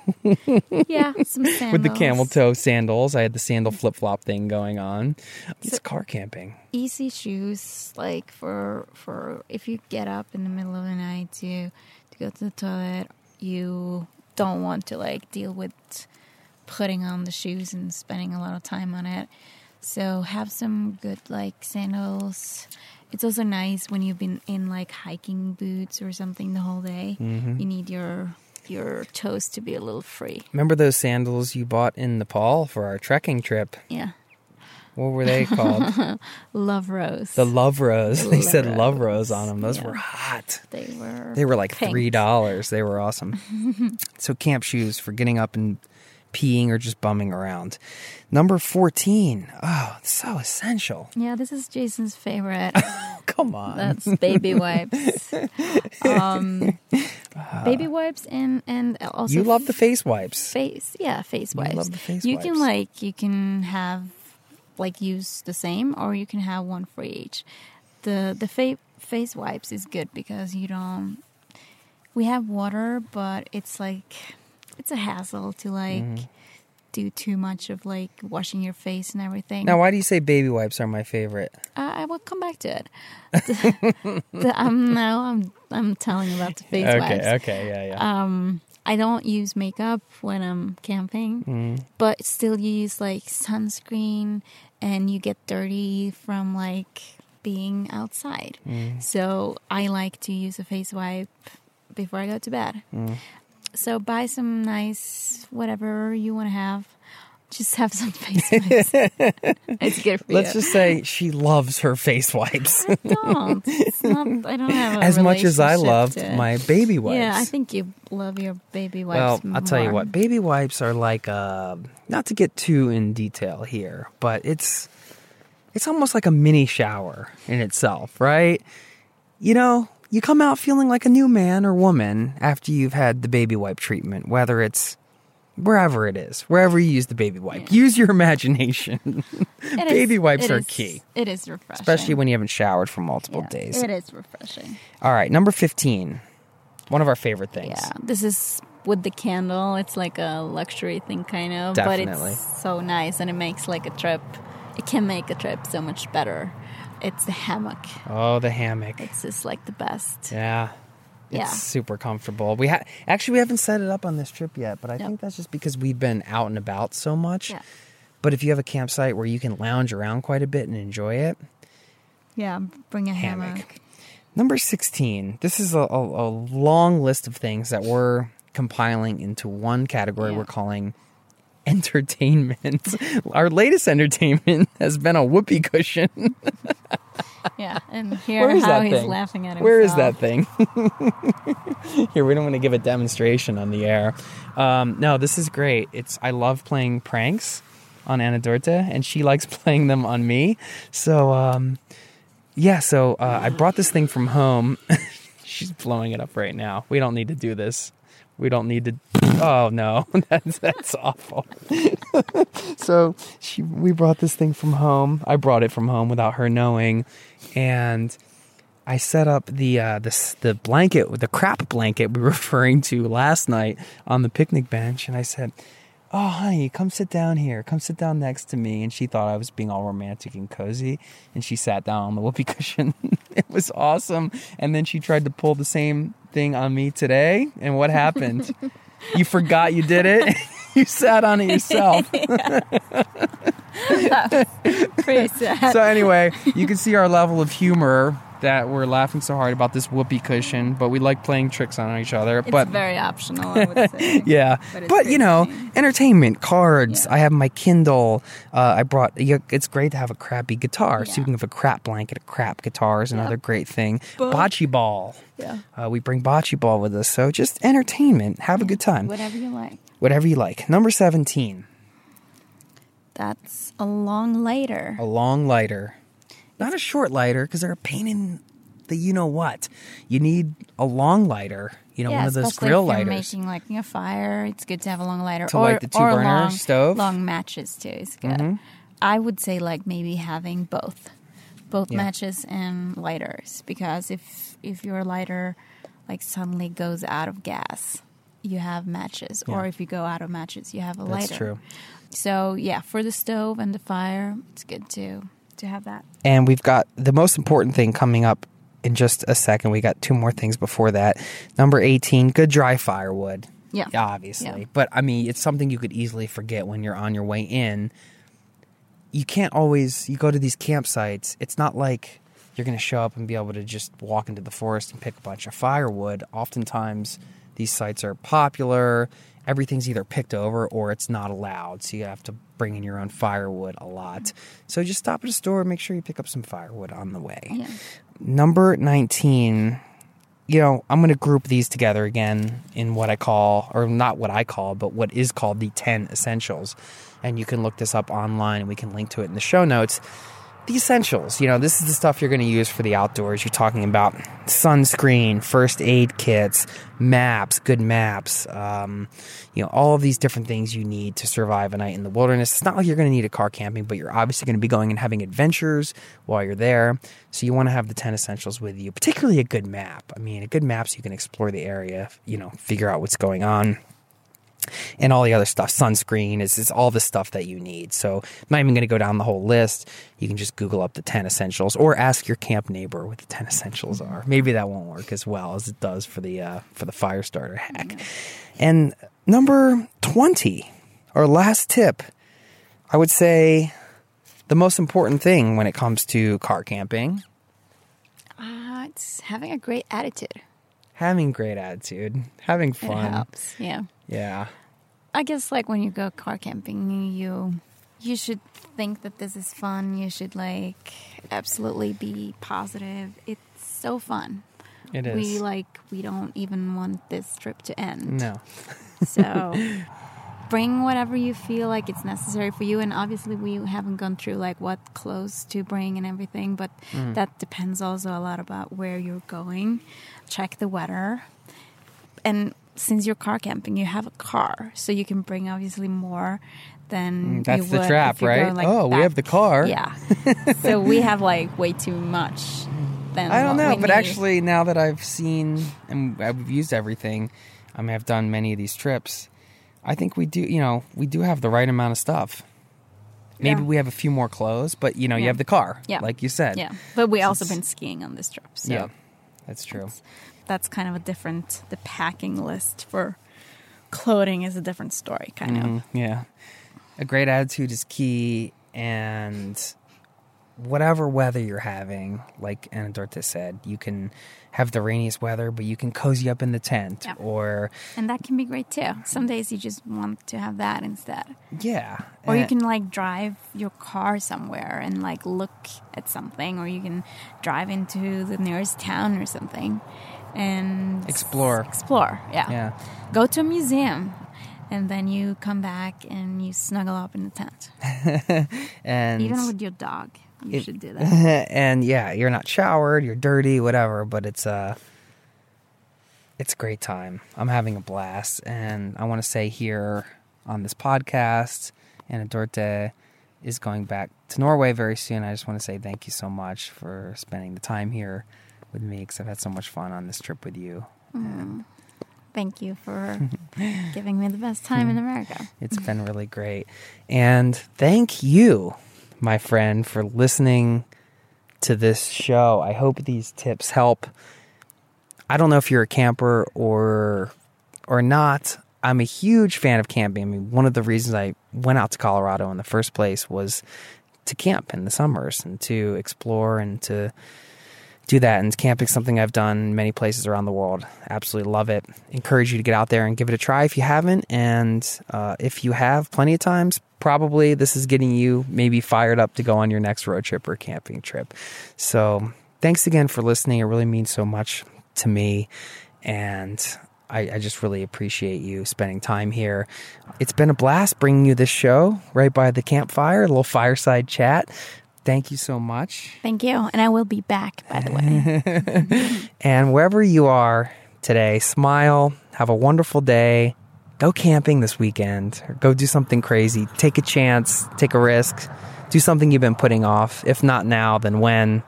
Yeah, some sandals. With the camel toe sandals. I had the sandal flip-flop thing going on. It's car camping. Easy shoes, like for if you get up in the middle of the night to go to the toilet, you don't want to like deal with putting on the shoes and spending a lot of time on it. So have some good like sandals. It's also nice when you've been in like hiking boots or something the whole day. Mm-hmm. You need your toes to be a little free. Remember those sandals you bought in Nepal for our trekking trip? Yeah. What were they called? Love Rose. The Love Rose. They said Love Rose on them. Those were hot. They were like pink. $3. They were awesome. So camp shoes for getting up and peeing or just bumming around. Number 14. Oh, it's so essential. Yeah, this is Jason's favorite. Come on. That's baby wipes. Baby wipes and also... You love the face wipes. Face wipes. I love the face wipes. You can have, like, use the same, or you can have one for each. The face wipes is good because you don't... We have water, but it's like... It's a hassle to, like, do too much of, like, washing your face and everything. Now, why do you say baby wipes are my favorite? I will come back to it. I'm telling about the face wipes. Okay, yeah, yeah. I don't use makeup when I'm camping, but still you use like sunscreen and you get dirty from like being outside. So I like to use a face wipe before I go to bed. So buy some nice whatever you want to have. Just have some face wipes. It's good for you. Let's just say she loves her face wipes. I don't. It's not, I don't have a as much as I loved my baby wipes. Yeah, I think you love your baby wipes more. I'll tell you what. Baby wipes are like, not to get too in detail here, but it's almost like a mini shower in itself, right? You know, you come out feeling like a new man or woman after you've had the baby wipe treatment, whether it's wherever it is, wherever you use the baby wipe. Yeah. Use your imagination. Baby wipes are key. It is refreshing. Especially when you haven't showered for multiple days. It is refreshing. All right, number 15. One of our favorite things. Yeah, this is with the candle. It's like a luxury thing kind of. Definitely. But it's so nice and it makes like a trip. It can make a trip so much better. It's the hammock. Oh, the hammock. It's just like the best. Yeah. It's super comfortable. We haven't set it up on this trip yet, but I think that's just because we've been out and about so much. Yeah. But if you have a campsite where you can lounge around quite a bit and enjoy it. Yeah, bring a hammock. Number 16. This is a long list of things that we're compiling into one category we're calling entertainment. Our latest entertainment has been a whoopee cushion. Yeah, and here's how he's laughing at himself. Where is that thing? Here, we don't want to give a demonstration on the air. No, this is great. I love playing pranks on Ana Dorte, and she likes playing them on me. So, I brought this thing from home. She's blowing it up right now. We don't need to do this. We don't need to... Oh, no. That's awful. So we brought this thing from home. I brought it from home without her knowing. And I set up the blanket, the crap blanket we were referring to last night on the picnic bench. And I said, oh, honey, come sit down here. Come sit down next to me. And she thought I was being all romantic and cozy. And she sat down on the whoopee cushion. It was awesome. And then she tried to pull the same thing on me today. And what happened? You forgot you did it. You sat on it yourself. Pretty sad. So anyway, you can see our level of humor that we're laughing so hard about this whoopee cushion, but we like playing tricks on each other. It's very optional, I would say. Yeah. But you know, entertainment, cards. Yeah. I have my Kindle. It's great to have a crappy guitar. Yeah. Speaking of a crap blanket, a crap guitar is another great thing. Bocce ball. Yeah. We bring bocce ball with us. So just entertainment. Have a good time. Whatever you like. Whatever you like. Number 17. That's a long lighter. A long lighter. Not a short lighter, because they're a pain in the you-know-what. You need a long lighter, one of those grill lighters. Yeah, especially if you're making a fire, it's good to have a long lighter. To light the two-burner stove. Long matches, too, is good. Mm-hmm. I would say, maybe having both matches and lighters, because if your lighter, suddenly goes out of gas, you have matches. Yeah. Or if you go out of matches, you have a lighter. That's true. So, for the stove and the fire, it's good, too. To have that. And we've got the most important thing coming up in just a second. We got two more things before that. Number 18, good dry firewood. Yeah. Obviously. Yeah. But, it's something you could easily forget when you're on your way in. You can't always... You go to these campsites, it's not like you're going to show up and be able to just walk into the forest and pick a bunch of firewood. Oftentimes, these sites are popular. Everything's either picked over or it's not allowed. So you have to bring in your own firewood a lot. So just stop at a store and make sure you pick up some firewood on the way. Yeah. Number 19, I'm going to group these together again in what I call, or not what I call, but what is called the 10 essentials. And you can look this up online and we can link to it in the show notes. The essentials, this is the stuff you're going to use for the outdoors. You're talking about sunscreen, first aid kits, maps, good maps, all of these different things you need to survive a night in the wilderness. It's not like you're going to need a car camping, but you're obviously going to be going and having adventures while you're there. So you want to have the 10 essentials with you, particularly a good map. A good map so you can explore the area, figure out what's going on. and all the other stuff. Sunscreen is all the stuff that you need. So I'm not even going to go down the whole list. You can just Google up the 10 essentials or ask your camp neighbor what the 10 essentials are. Maybe that won't work as well as it does for the fire starter hack. And number 20, our last tip, I would say the most important thing when it comes to car camping. It's having a great attitude. Having great attitude. Having fun. It helps, yeah. Yeah. I guess like when you go car camping, you should think that this is fun. You should like absolutely be positive. It's so fun. It is. We don't even want this trip to end. No. So bring whatever you feel like it's necessary for you. And obviously we haven't gone through like what clothes to bring and everything, but that depends also a lot about where you're going. Check the weather. And since you're car camping, you have a car, so you can bring obviously more than that's you would the trap, right? Going, we have the car. Yeah. So we have like way too much. Than I don't what know, we but need. Actually, now that I've seen and I've used everything, I mean, I've done many of these trips. I think we do. You know, we do have the right amount of stuff. Maybe we have a few more clothes, but you know, you have the car. Yeah. Like you said. Yeah. But we also been skiing on this trip. So. Yeah. That's true. That's kind of a different, the packing list for clothing is a different story, kind of. Yeah. A great attitude is key, and whatever weather you're having, like Anadorta said, you can have the rainiest weather, but you can cozy up in the tent. Yeah. And that can be great, too. Some days you just want to have that instead. Yeah. Or you can, drive your car somewhere and, look at something, or you can drive into the nearest town or something. And explore, yeah. Go to a museum, and then you come back and you snuggle up in the tent. And even with your dog, you should do that. And you're not showered, you're dirty, whatever, but it's a great time. I'm having a blast, and I want to say here on this podcast, Anadorta is going back to Norway very soon. I just want to say thank you so much for spending the time here with me, because I've had so much fun on this trip with you. And thank you for giving me the best time in America. It's been really great. And thank you, my friend, for listening to this show. I hope these tips help. I don't know if you're a camper or not. I'm a huge fan of camping. I mean, one of the reasons I went out to Colorado in the first place was to camp in the summers and to explore and to do that. And camping is something I've done in many places around the world. Absolutely love it. Encourage you to get out there and give it a try if you haven't. And if you have, plenty of times, probably this is getting you maybe fired up to go on your next road trip or camping trip. So thanks again for listening. It really means so much to me. And I just really appreciate you spending time here. It's been a blast bringing you this show right by the campfire, a little fireside chat. Thank you so much. Thank you. And I will be back, by the way. And wherever you are today, smile, have a wonderful day, go camping this weekend, or go do something crazy. Take a chance, take a risk, do something you've been putting off. If not now, then when?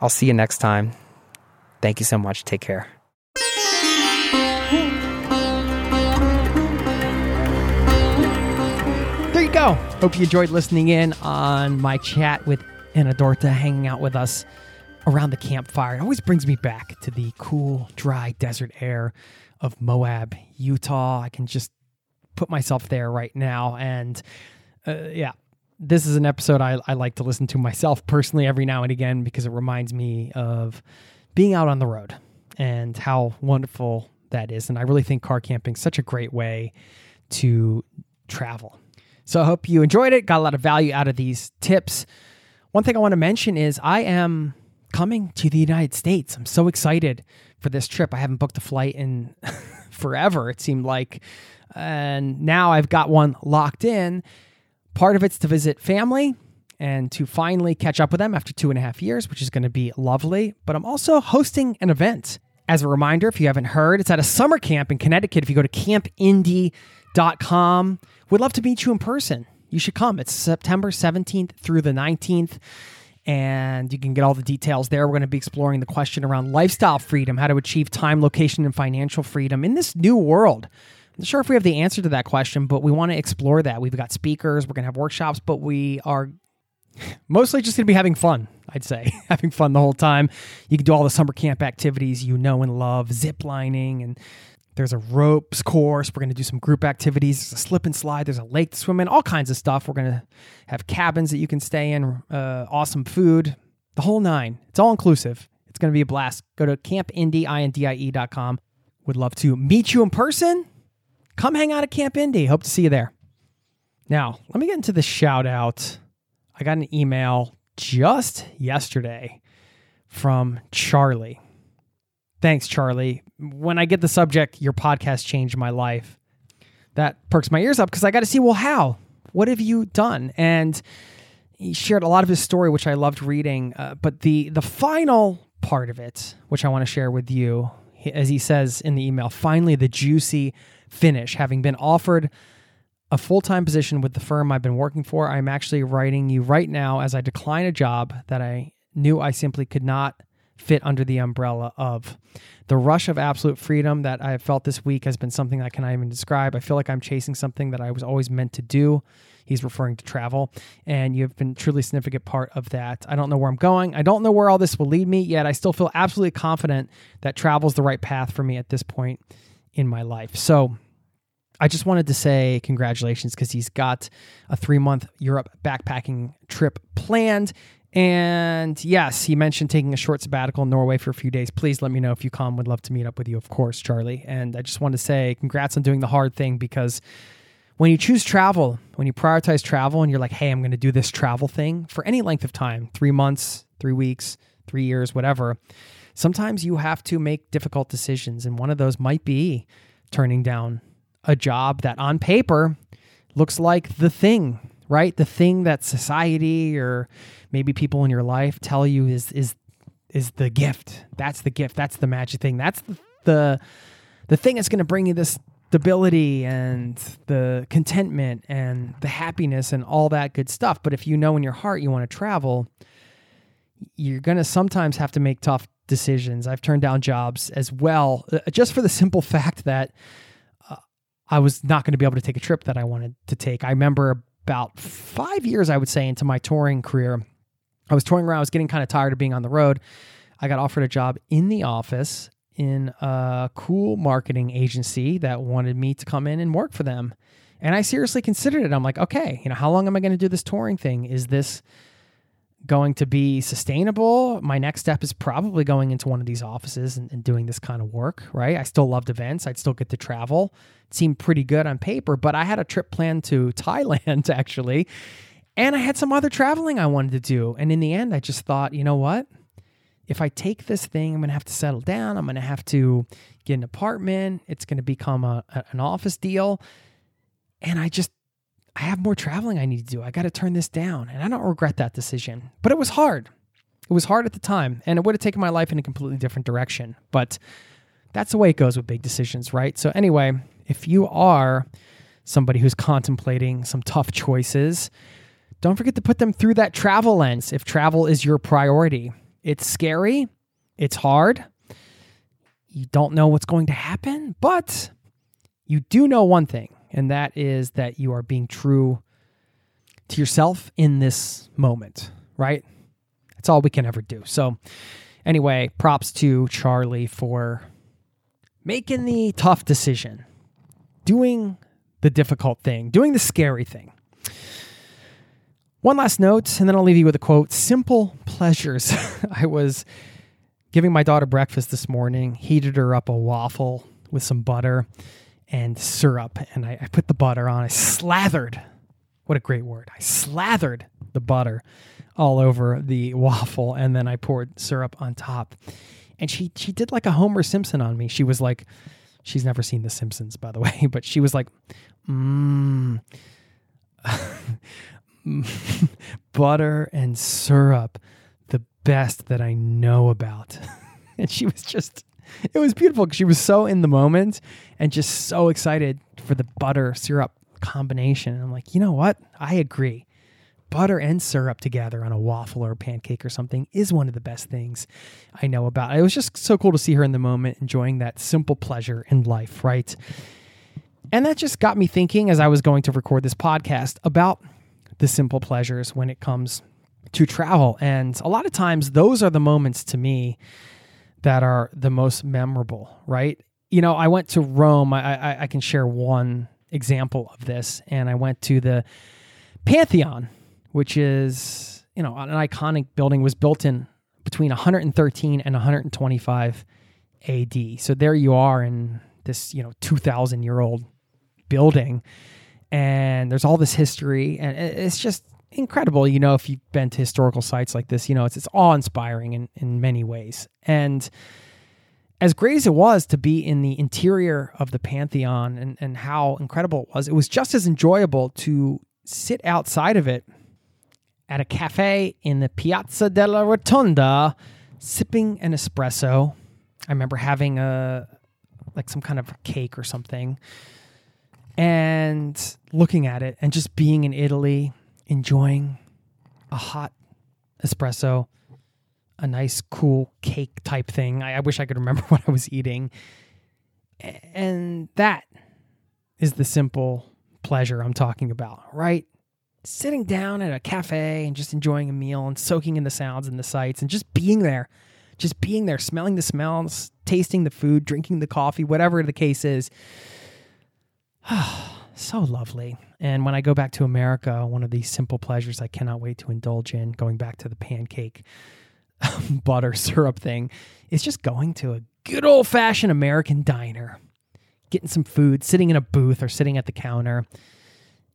I'll see you next time. Thank you so much. Take care. Go. Hope you enjoyed listening in on my chat with Anadorta, hanging out with us around the campfire. It always brings me back to the cool, dry desert air of Moab, Utah. I can just put myself there right now. And this is an episode I like to listen to myself personally every now and again, because it reminds me of being out on the road and how wonderful that is. And I really think car camping is such a great way to travel. So I hope you enjoyed it, got a lot of value out of these tips. One thing I want to mention is I am coming to the United States. I'm so excited for this trip. I haven't booked a flight in forever, it seemed like. And now I've got one locked in. Part of it's to visit family and to finally catch up with them after 2.5 years, which is going to be lovely. But I'm also hosting an event. As a reminder, if you haven't heard, it's at a summer camp in Connecticut. If you go to campindie.com, we'd love to meet you in person. You should come. It's September 17th through the 19th, and you can get all the details there. We're going to be exploring the question around lifestyle freedom, how to achieve time, location, and financial freedom in this new world Not sure if we have the answer to that question, but we want to explore that. We've got speakers, we're going to have workshops, but we are mostly just going to be having fun, I'd say. Having fun the whole time. You can do all the summer camp activities you know and love, zip lining, and there's a ropes course. We're going to do some group activities. There's a slip and slide. There's a lake to swim in. All kinds of stuff. We're going to have cabins that you can stay in, awesome food, the whole nine. It's all inclusive. It's going to be a blast. Go to campindie.com. Would love to meet you in person. Come hang out at Camp Indie. Hope to see you there. Now, let me get into the shout out. I got an email just yesterday from Charlie. Thanks, Charlie. When I get the subject, your podcast changed my life, that perks my ears up because I got to see, well, how? What have you done? And he shared a lot of his story, which I loved reading. But the final part of it, which I want to share with you, as he says in the email, finally the juicy finish. Having been offered a full-time position with the firm I've been working for, I'm actually writing you right now as I decline a job that I knew I simply could not fit under the umbrella of. The rush of absolute freedom that I have felt this week has been something I cannot even describe. I feel like I'm chasing something that I was always meant to do. He's referring to travel, and you've been truly a significant part of that. I don't know where I'm going. I don't know where all this will lead me, yet I still feel absolutely confident that travel's the right path for me at this point in my life. So I just wanted to say congratulations, because he's got a 3-month Europe backpacking trip planned. And yes, he mentioned taking a short sabbatical in Norway for a few days. Please let me know if you come. Would love to meet up with you, of course, Charlie. And I just want to say congrats on doing the hard thing, because when you choose travel, when you prioritize travel and you're like, hey, I'm going to do this travel thing for any length of time, 3 months, 3 weeks, 3 years, whatever, sometimes you have to make difficult decisions. And one of those might be turning down a job that on paper looks like the thing, right? The thing that society or maybe people in your life tell you is the gift. That's the gift. That's the magic thing. That's the thing that's going to bring you this stability and the contentment and the happiness and all that good stuff. But if you know in your heart you want to travel, you're going to sometimes have to make tough decisions. I've turned down jobs as well, just for the simple fact that I was not going to be able to take a trip that I wanted to take. I remember about 5 years, I would say, into my touring career, I was touring around. I was getting kind of tired of being on the road. I got offered a job in the office in a cool marketing agency that wanted me to come in and work for them. And I seriously considered it. I'm like, okay, how long am I going to do this touring thing? Is this going to be sustainable? My next step is probably going into one of these offices and doing this kind of work, right? I still loved events. I'd still get to travel. It seemed pretty good on paper, but I had a trip planned to Thailand, actually, and I had some other traveling I wanted to do. And in the end, I just thought, you know what? If I take this thing, I'm going to have to settle down. I'm going to have to get an apartment. It's going to become an office deal. And I have more traveling I need to do. I got to turn this down. And I don't regret that decision, but it was hard. It was hard at the time, and it would have taken my life in a completely different direction. But that's the way it goes with big decisions, right? So anyway, if you are somebody who's contemplating some tough choices, don't forget to put them through that travel lens if travel is your priority. It's scary. It's hard. You don't know what's going to happen, but you do know one thing, and that is that you are being true to yourself in this moment, right? That's all we can ever do. So anyway, props to Charlie for making the tough decision, doing the difficult thing, doing the scary thing. One last note, and then I'll leave you with a quote. Simple pleasures. I was giving my daughter breakfast this morning, heated her up a waffle with some butter and syrup, and I put the butter on. I slathered, what a great word, I slathered the butter all over the waffle, and then I poured syrup on top. And she did like a Homer Simpson on me. She was like, she's never seen The Simpsons, by the way, but she was like, butter and syrup, the best that I know about. And she was just, it was beautiful. She was so in the moment and just so excited for the butter syrup combination. And I'm like, you know what? I agree. Butter and syrup together on a waffle or a pancake or something is one of the best things I know about. It was just so cool to see her in the moment, enjoying that simple pleasure in life, right? And that just got me thinking as I was going to record this podcast about the simple pleasures when it comes to travel. And a lot of times those are the moments to me that are the most memorable, right? You know, I went to Rome. I can share one example of this. And I went to the Pantheon, which is, you know, an iconic building, was built in between 113 and 125 AD. So there you are in this, you know, 2,000-year-old building. And there's all this history. And it's just incredible, you know, if you've been to historical sites like this, you know, it's awe-inspiring in many ways. And as great as it was to be in the interior of the Pantheon and how incredible it was just as enjoyable to sit outside of it at a cafe in the Piazza della Rotonda, sipping an espresso. I remember having some kind of cake or something, and looking at it and just being in Italy, enjoying a hot espresso, a nice cool cake type thing. I wish I could remember what I was eating. And that is the simple pleasure I'm talking about, right? Sitting down at a cafe and just enjoying a meal and soaking in the sounds and the sights and just being there, smelling the smells, tasting the food, drinking the coffee, whatever the case is. Oh, so lovely. And when I go back to America, one of these simple pleasures I cannot wait to indulge in, going back to the pancake butter syrup thing, is just going to a good old-fashioned American diner, getting some food, sitting in a booth or sitting at the counter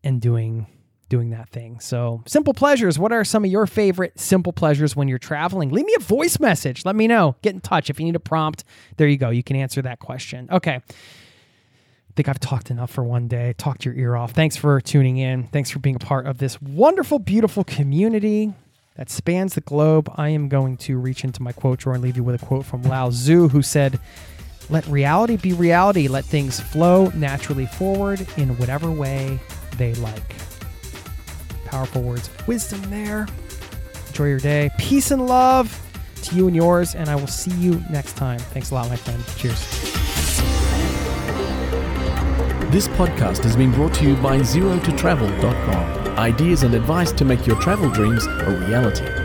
and doing that thing. So simple pleasures. What are some of your favorite simple pleasures when you're traveling? Leave me a voice message. Let me know. Get in touch. If you need a prompt, there you go. You can answer that question. Okay. I think I've talked enough for one day. Talked your ear off. Thanks for tuning in. Thanks for being a part of this wonderful, beautiful community that spans the globe. I am going to reach into my quote drawer and leave you with a quote from Lao Tzu, who said, "Let reality be reality. Let things flow naturally forward in whatever way they like." Powerful words of wisdom there. Enjoy your day. Peace and love to you and yours, and I will see you next time. Thanks a lot, my friend. Cheers. This podcast has been brought to you by ZeroToTravel.com. Ideas and advice to make your travel dreams a reality.